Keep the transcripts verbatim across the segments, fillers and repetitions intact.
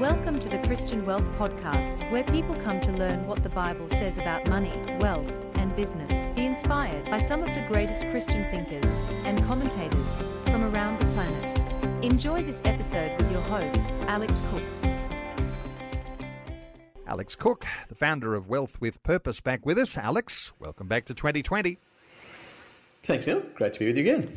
Welcome to the Christian Wealth Podcast, where people come to learn what the Bible says about money, wealth, and business. Be inspired by some of the greatest Christian thinkers and commentators from around the planet. Enjoy this episode with your host, Alex Cook. Alex Cook, the founder of Wealth with Purpose, back with us. Alex, welcome back to twenty twenty. Thanks, Neil. Great to be with you again.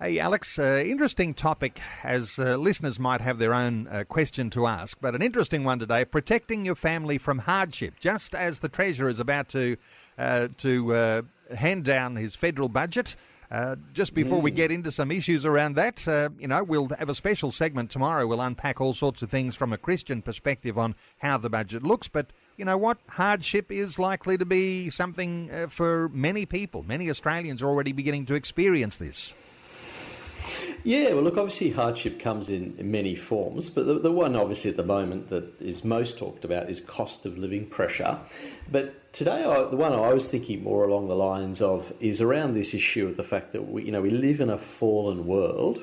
Hey, Alex, uh, interesting topic, as uh, listeners might have their own uh, question to ask, but an interesting one today: protecting your family from hardship. Just as the Treasurer is about to uh, to uh, hand down his federal budget, uh, just before mm. we get into some issues around that, uh, you know, we'll have a special segment tomorrow. We'll unpack all sorts of things from a Christian perspective on how the budget looks, but you know what? Hardship is likely to be something uh, for many people. Many Australians are already beginning to experience this. Yeah, well, look, obviously hardship comes in, in many forms, but the, the one obviously at the moment that is most talked about is cost of living pressure. But today, I, the one I was thinking more along the lines of is around this issue of the fact that we, you know, we live in a fallen world,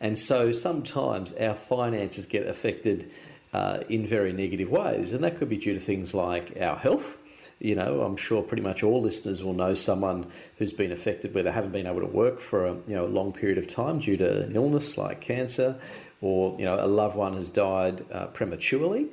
and so sometimes our finances get affected uh, in very negative ways, and that could be due to things like our health. You know, I'm sure pretty much all listeners will know someone who's been affected where they haven't been able to work for a, you know, a long period of time due to an illness like cancer, or, you know, a loved one has died uh, prematurely.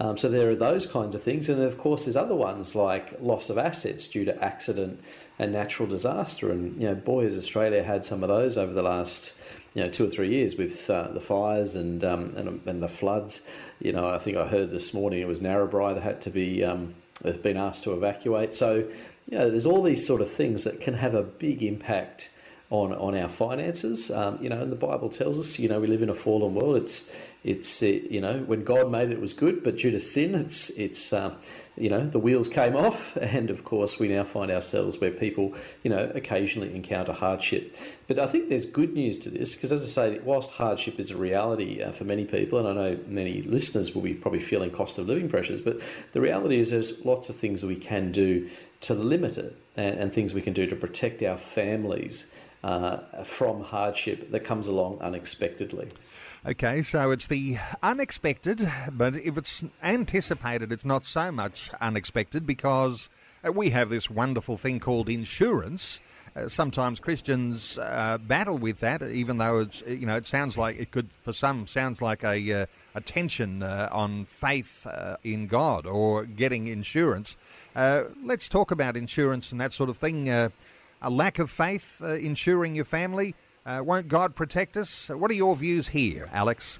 Um, so there are those kinds of things. And of course, there's other ones like loss of assets due to accident and natural disaster. And, you know, boy, has Australia had some of those over the last, you know, two or three years with uh, the fires and, um, and and the floods. You know, I think I heard this morning it was Narrabri that had to be... Um, has been asked to evacuate. So, you know, there's all these sort of things that can have a big impact on, on our finances. Um, you know, and the Bible tells us, you know, we live in a fallen world. It's, it's it, you know, when God made it, it was good, but due to sin, it's, it's uh, you know, the wheels came off. And, of course, we now find ourselves where people, you know, occasionally encounter hardship. But I think there's good news to this because, as I say, whilst hardship is a reality uh, for many people, and I know many listeners will be probably feeling cost of living pressures, but the reality is there's lots of things that we can do to limit it and, and things we can do to protect our families Uh, from hardship that comes along unexpectedly. Okay, so it's the unexpected, but if it's anticipated, it's not so much unexpected, because we have this wonderful thing called insurance. Uh, sometimes Christians uh, battle with that, even though it's, you know, it sounds like it could, for some, sounds like a, uh, a tension uh, on faith uh, in God or getting insurance. Uh, let's talk about insurance and that sort of thing. Uh, A lack of faith uh, insuring your family. Uh, won't God protect us? What are your views here, Alex?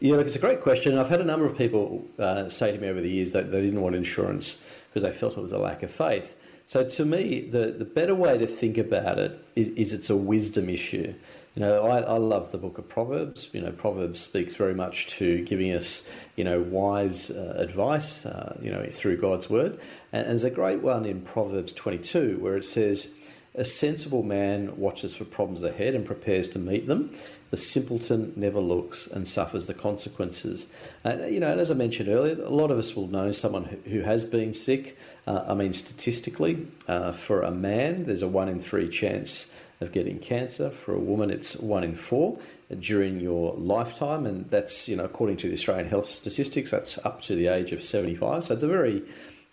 Yeah, look, it's a great question. I've had a number of people uh, say to me over the years that they didn't want insurance because they felt it was a lack of faith. So to me, the, the better way to think about it is, is it's a wisdom issue. You know, I, I love the book of Proverbs. You know, Proverbs speaks very much to giving us, you know, wise uh, advice, uh, you know, through God's word. And, and there's a great one in Proverbs twenty-two where it says, "A sensible man watches for problems ahead and prepares to meet them. The simpleton never looks and suffers the consequences." And, you know, and as I mentioned earlier, a lot of us will know someone who has been sick. Uh, I mean, statistically, uh, for a man, there's a one in three chance of getting cancer. For a woman, it's one in four during your lifetime. And that's, you know, according to the Australian health statistics, that's up to the age of seventy-five. So it's a very...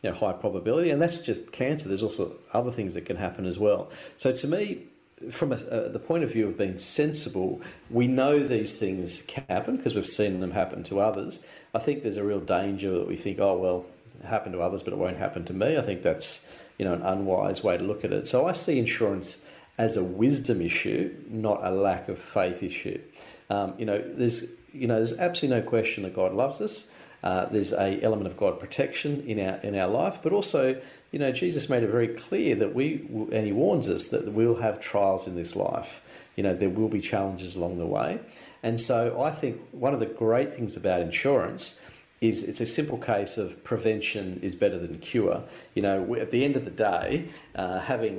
you know, high probability, and that's just cancer. There's also other things that can happen as well. So to me, from a, uh, the point of view of being sensible, we know these things can happen because we've seen them happen to others. I think there's a real danger that we think, oh, well, it happened to others, but it won't happen to me. I think that's, you know, an unwise way to look at it. So I see insurance as a wisdom issue, not a lack of faith issue. Um, you know, there's, you know, there's absolutely no question that God loves us. Uh, there's a element of God protection in our in our life, but also, you know, Jesus made it very clear that we, and he warns us that we'll have trials in this life. You know, there will be challenges along the way. And so I think one of the great things about insurance is it's a simple case of prevention is better than cure. You know, at the end of the day, uh, having...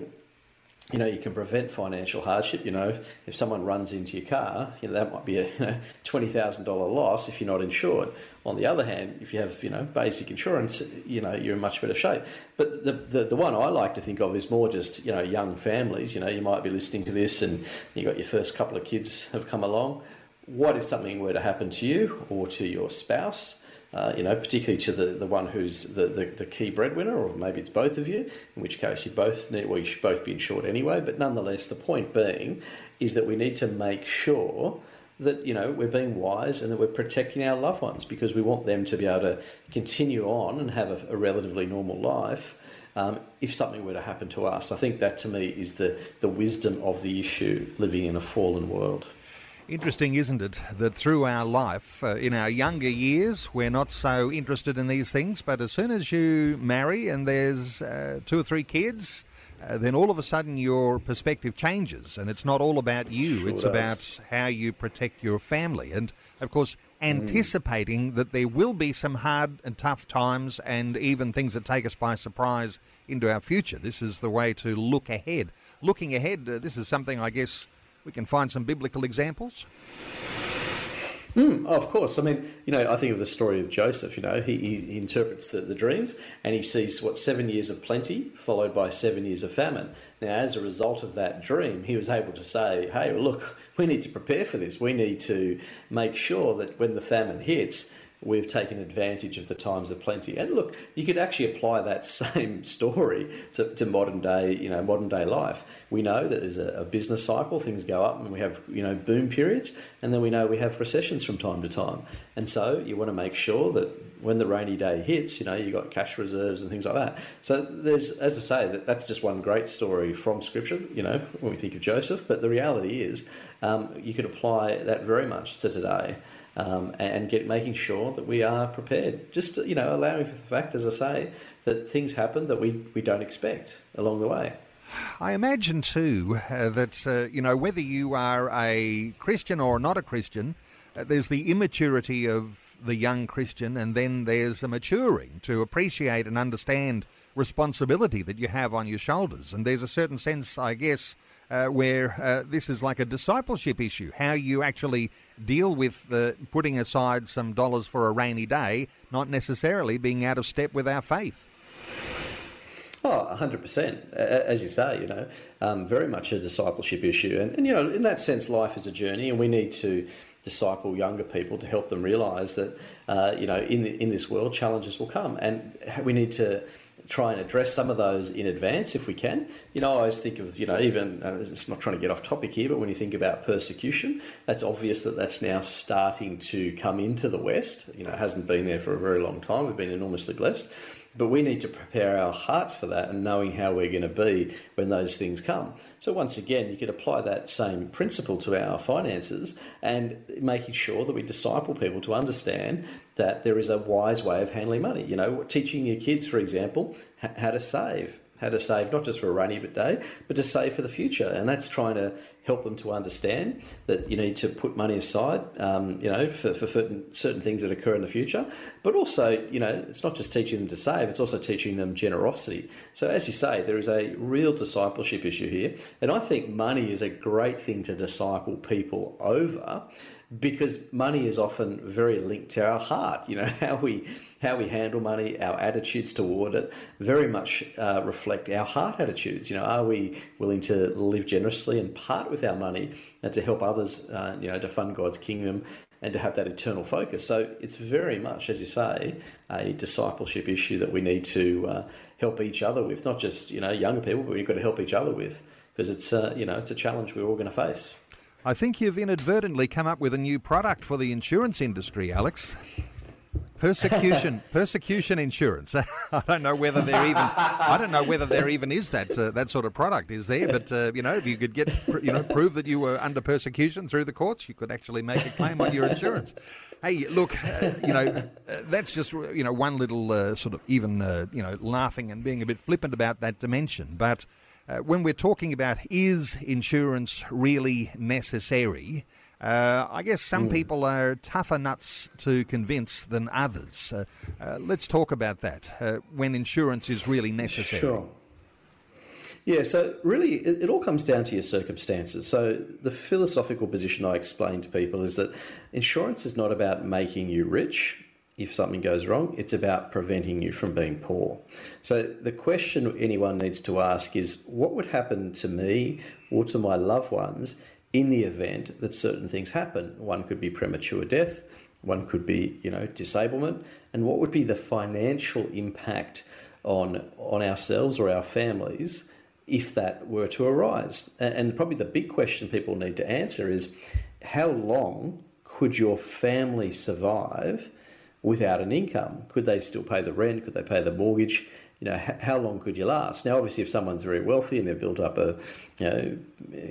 you know, you can prevent financial hardship. You know, if someone runs into your car, you know, that might be a you know, twenty thousand dollars loss if you're not insured. On the other hand, if you have, you know, basic insurance, you know, you're in much better shape. But the, the, the one I like to think of is more just, you know, young families. You know, you might be listening to this and you got your first couple of kids have come along. what if something were to happen to you or to your spouse? Uh, you know, particularly to the, the one who's the, the, the key breadwinner, or maybe it's both of you, in which case you both need, well, you should both be insured anyway, but nonetheless, the point being is that we need to make sure that, you know, we're being wise and that we're protecting our loved ones, because we want them to be able to continue on and have a, a relatively normal life um, if something were to happen to us. I think that, to me, is the, the wisdom of the issue living in a fallen world. Interesting, isn't it, that through our life, uh, in our younger years, we're not so interested in these things, but as soon as you marry and there's uh, two or three kids, uh, then all of a sudden your perspective changes, and it's not all about you, sure it's does. About how you protect your family, and of course anticipating mm. that there will be some hard and tough times and even things that take us by surprise into our future. This is the way to look ahead. Looking ahead, uh, this is something, I guess, we can find some biblical examples? Mm, of course. I mean, you know, I think of the story of Joseph. You know, he, he interprets the, the dreams and he sees, what, seven years of plenty followed by seven years of famine. Now, as a result of that dream, he was able to say, hey, well, look, we need to prepare for this. We need to make sure that when the famine hits, we've taken advantage of the times of plenty. And look, you could actually apply that same story to, to modern day, you know, modern day life. We know that there's a, a business cycle, things go up and we have, you know, boom periods, and then we know we have recessions from time to time. And so you want to make sure that when the rainy day hits, you know, you've got cash reserves and things like that. So there's, as I say, that, that's just one great story from Scripture, you know, when we think of Joseph. But the reality is um, you could apply that very much to today. Um, and get making sure that we are prepared. Just, you know, allowing for the fact, as I say, that things happen that we, we don't expect along the way. I imagine too uh, that, uh, you know, whether you are a Christian or not a Christian, uh, there's the immaturity of the young Christian, and then there's a maturing to appreciate and understand responsibility that you have on your shoulders. And there's a certain sense, I guess, Uh, where uh, this is like a discipleship issue, how you actually deal with uh, putting aside some dollars for a rainy day, not necessarily being out of step with our faith. Oh, one hundred percent. As you say, you know, um, very much a discipleship issue. And, and, you know, in that sense, life is a journey, and we need to disciple younger people to help them realise that, uh, you know, in, the, in this world, challenges will come, and we need to try and address some of those in advance if we can. You know, I always think of, you know, even, uh, it's not trying to get off topic here, but when you think about persecution, that's obvious that that's now starting to come into the West. You know, it hasn't been there for a very long time. We've been enormously blessed. But we need to prepare our hearts for that and knowing how we're going to be when those things come. So once again, you could apply that same principle to our finances and making sure that we disciple people to understand that there is a wise way of handling money. You know, teaching your kids, for example, how to save. How to save not just for a rainy day, but to save for the future. And that's trying to help them to understand that you need to put money aside, um, you know, for, for certain, certain things that occur in the future. But also, you know, it's not just teaching them to save, it's also teaching them generosity. So as you say, there is a real discipleship issue here. And I think money is a great thing to disciple people over, because money is often very linked to our heart, you know, how we how we handle money, our attitudes toward it, very much uh, reflect our heart attitudes. You know, are we willing to live generously and part with our money and to help others, uh, you know, to fund God's kingdom and to have that eternal focus? So it's very much, as you say, a discipleship issue that we need to uh, help each other with, not just, you know, younger people, but we've got to help each other with, because it's, uh, you know, it's a challenge we're all going to face. I think you've inadvertently come up with a new product for the insurance industry, Alex. Persecution, persecution insurance. I don't know whether there even, I don't know whether there even is that uh, that sort of product is there. But uh, you know, if you could get, you know, prove that you were under persecution through the courts, you could actually make a claim on your insurance. Hey, look, uh, you know, uh, that's just, you know, one little uh, sort of even, uh, you know, laughing and being a bit flippant about that dimension, but. Uh, when we're talking about, is insurance really necessary, uh, I guess some mm. people are tougher nuts to convince than others. Uh, uh, let's talk about that, uh, when insurance is really necessary. Sure. Yeah, so really it, it all comes down to your circumstances. So the philosophical position I explain to people is that insurance is not about making you rich. If something goes wrong, it's about preventing you from being poor. So the question anyone needs to ask is, what would happen to me or to my loved ones in the event that certain things happen. One could be premature death, one could be, you know, disablement, and what would be the financial impact on on ourselves or our families if that were to arise? And, and probably the big question people need to answer is, how long could your family survive without an income? Could they still pay the rent? Could they pay the mortgage? You know, how long could you last? Now, obviously, if someone's very wealthy and they've built up a, you know,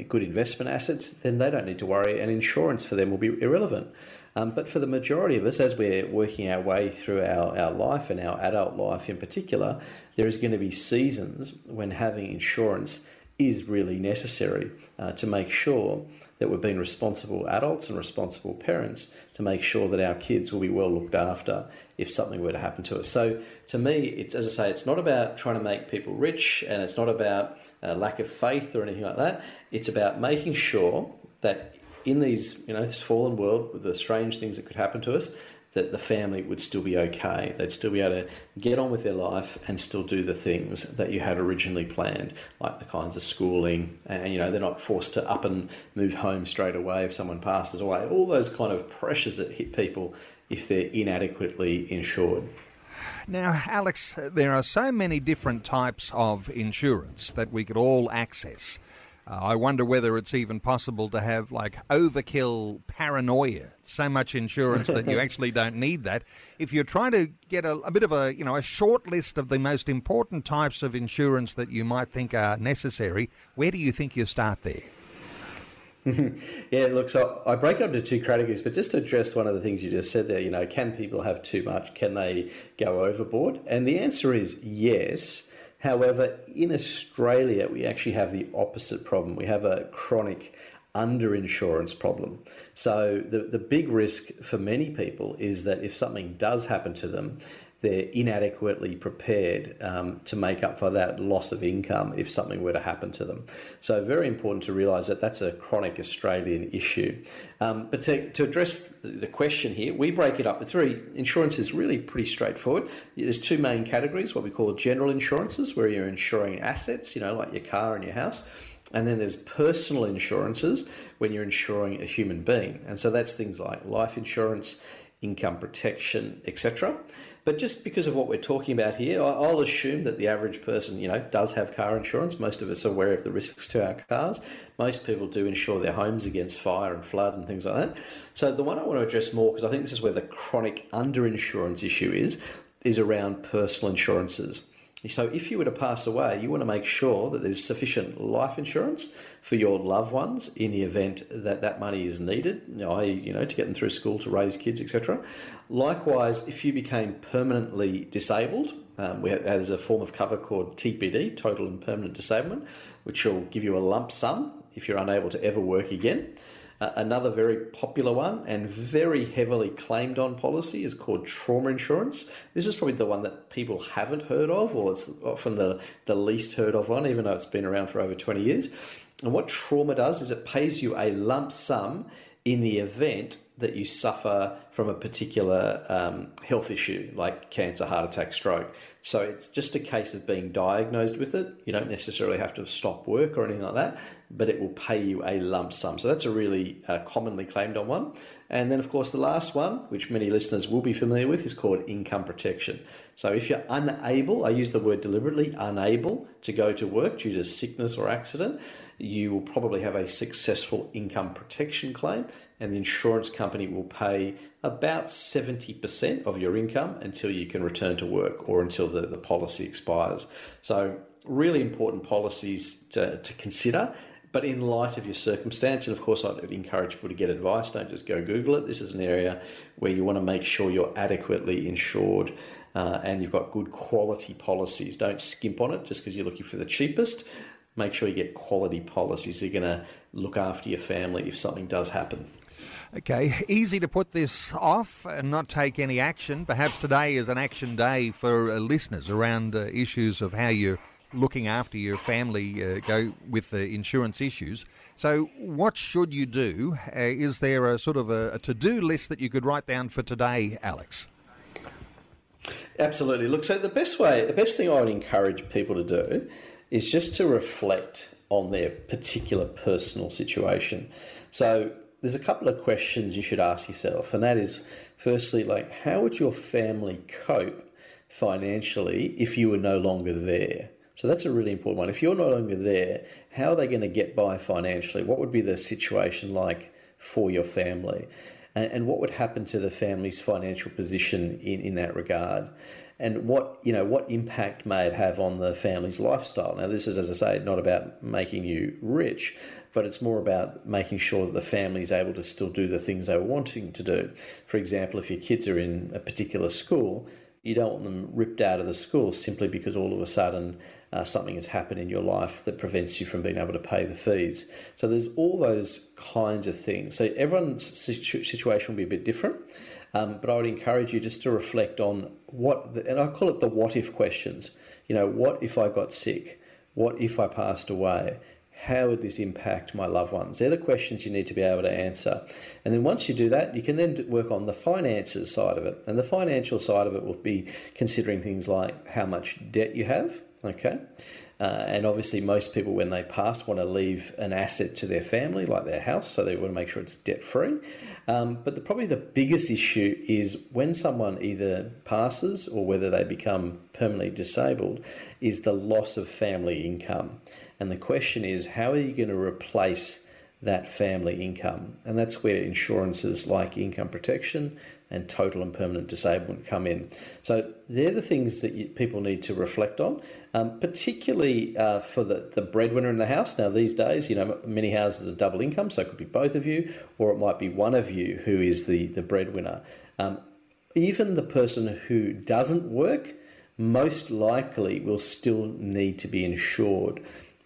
good investment assets, then they don't need to worry, and insurance for them will be irrelevant. Um, but for the majority of us, as we're working our way through our, our life and our adult life in particular, there is going to be seasons when having insurance is really necessary uh, to make sure that we've been responsible adults and responsible parents to make sure that our kids will be well looked after if something were to happen to us. So to me, it's, as I say, it's not about trying to make people rich, and it's not about a lack of faith or anything like that. It's about making sure that in these, you know, this fallen world with the strange things that could happen to us, that the family would still be okay. They'd still be able to get on with their life and still do the things that you had originally planned, like the kinds of schooling, and, you know, they're not forced to up and move home straight away if someone passes away. All those kind of pressures that hit people if they're inadequately insured. Now, Alex, there are so many different types of insurance that we could all access. Uh, I wonder whether it's even possible to have, like, overkill paranoia, so much insurance that you actually don't need that. If you're trying to get a, a bit of a, you know, a short list of the most important types of insurance that you might think are necessary, where do you think you start there? Yeah, look, so I break it up into two categories, but just to address one of the things you just said there, you know, can people have too much? Can they go overboard? And the answer is yes. However, in Australia, we actually have the opposite problem. We have a chronic underinsurance problem. So the, the big risk for many people is that if something does happen to them, they're inadequately prepared um, to make up for that loss of income if something were to happen to them. So very important to realise that that's a chronic Australian issue. Um, but to, to address the question here, we break it up. It's very, insurance is really pretty straightforward. There's two main categories, what we call general insurances, where you're insuring assets, you know, like your car and your house. And then there's personal insurances when you're insuring a human being. And so that's things like life insurance, income protection, et cetera. But just because of what we're talking about here, I'll assume that the average person, you know, does have car insurance. Most of us are aware of the risks to our cars. Most people do insure their homes against fire and flood and things like that. So the one I want to address more, because I think this is where the chronic underinsurance issue is, is around personal insurances. So if you were to pass away, you want to make sure that there's sufficient life insurance for your loved ones in the event that that money is needed, you know, to get them through school, to raise kids, et cetera. Likewise, if you became permanently disabled, um, we have, there's a form of cover called T P D, Total and Permanent Disablement, which will give you a lump sum if you're unable to ever work again. Uh, another very popular one and very heavily claimed on policy is called trauma insurance. This is probably the one that people haven't heard of, or it's often the, the least heard of one, even though it's been around for over twenty years. And what trauma does is it pays you a lump sum in the event that you suffer from a particular um, health issue, like cancer, heart attack, stroke. So it's just a case of being diagnosed with it. You don't necessarily have to stop work or anything like that, but it will pay you a lump sum. So that's a really uh, commonly claimed on one. And then, of course, the last one, which many listeners will be familiar with, is called income protection. So if you're unable, I use the word deliberately, unable to go to work due to sickness or accident, you will probably have a successful income protection claim, and the insurance company will pay about seventy percent of your income until you can return to work or until the, the policy expires. So really important policies to, to consider, but in light of your circumstance. And of course, I'd encourage people to get advice. Don't just go Google it. This is an area where you want to make sure you're adequately insured uh, and you've got good quality policies. Don't skimp on it just because you're looking for the cheapest. Make sure you get quality policies that are going to look after your family if something does happen. Okay, easy to put this off and not take any action. Perhaps today is an action day for uh, listeners around uh, issues of how you're looking after your family uh, go with the insurance issues. So what should you do? Uh, is there a sort of a, a to-do list that you could write down for today, Alex? Absolutely. Look, so the best way, the best thing I would encourage people to do is just to reflect on their particular personal situation. So there's a couple of questions you should ask yourself, and that is, firstly, like, how would your family cope financially if you were no longer there? So that's a really important one. If you're no longer there, how are they going to get by financially? What would be the situation like for your family? And, and what would happen to the family's financial position in, in that regard? And what, you know, what impact may it have on the family's lifestyle? Now, this is, as I say, not about making you rich, but it's more about making sure that the family is able to still do the things they were wanting to do. For example, if your kids are in a particular school, you don't want them ripped out of the school simply because all of a sudden uh, something has happened in your life that prevents you from being able to pay the fees. So there's all those kinds of things. So everyone's situ- situation will be a bit different, um, but I would encourage you just to reflect on what, the, and I call it the what if questions. You know, what if I got sick? What if I passed away? How would this impact my loved ones? They're the questions you need to be able to answer. And then once you do that, you can then work on the finances side of it. And the financial side of it will be considering things like how much debt you have, okay? Uh, and obviously most people, when they pass, want to leave an asset to their family, like their house, so they want to make sure it's debt-free. Um, but the, probably the biggest issue is when someone either passes or whether they become permanently disabled is the loss of family income. And the question is, how are you going to replace that family income? And that's where insurances like income protection and total and permanent disablement come in. So they're the things that you, people need to reflect on, um, particularly uh, for the, the breadwinner in the house. Now, these days, you know, many houses are double income, so it could be both of you, or it might be one of you who is the, the breadwinner. Um, even the person who doesn't work most likely will still need to be insured,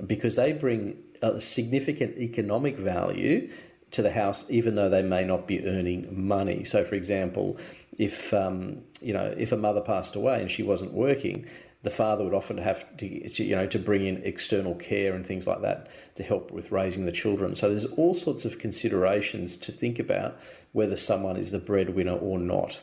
because they bring a significant economic value to the house, even though they may not be earning money. So, for example, if um, you know, if a mother passed away and she wasn't working, the father would often have to, you know, to bring in external care and things like that to help with raising the children. So there's all sorts of considerations to think about whether someone is the breadwinner or not.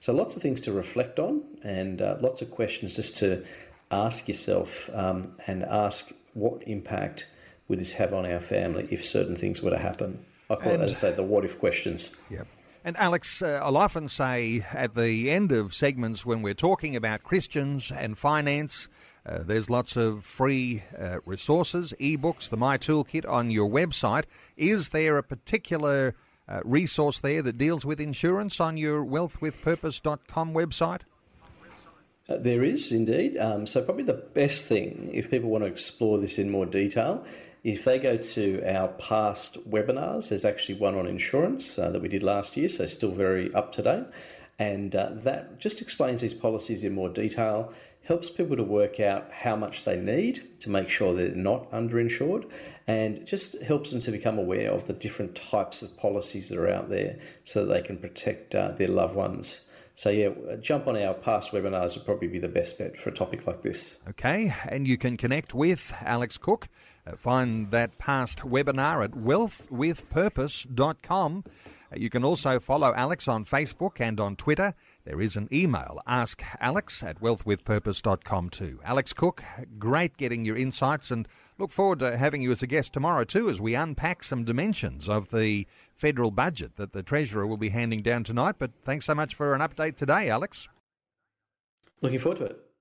So lots of things to reflect on, and uh, lots of questions just to ask yourself, um, and ask, what impact would this have on our family if certain things were to happen? I call and, it, as I say, the what-if questions. Yeah. And Alex, uh, I'll often say at the end of segments when we're talking about Christians and finance, uh, there's lots of free uh, resources, ebooks, the My Toolkit on your website. Is there a particular uh, resource there that deals with insurance on your wealth with purpose dot com website? There is indeed. Um, so probably the best thing, if people want to explore this in more detail, if they go to our past webinars, there's actually one on insurance uh, that we did last year, so still very up to date. And uh, that just explains these policies in more detail, helps people to work out how much they need to make sure they're not underinsured, and just helps them to become aware of the different types of policies that are out there so that they can protect uh, their loved ones. So, yeah, jump on our past webinars would probably be the best bet for a topic like this. Okay, and you can connect with Alex Cook. Uh, find that past webinar at wealth with purpose dot com. Uh, you can also follow Alex on Facebook and on Twitter. There is an email, ask alex at wealth with purpose dot com too. Alex Cook, great getting your insights, and look forward to having you as a guest tomorrow too as we unpack some dimensions of the federal budget that the Treasurer will be handing down tonight. But thanks so much for an update today, Alex. Looking forward to it.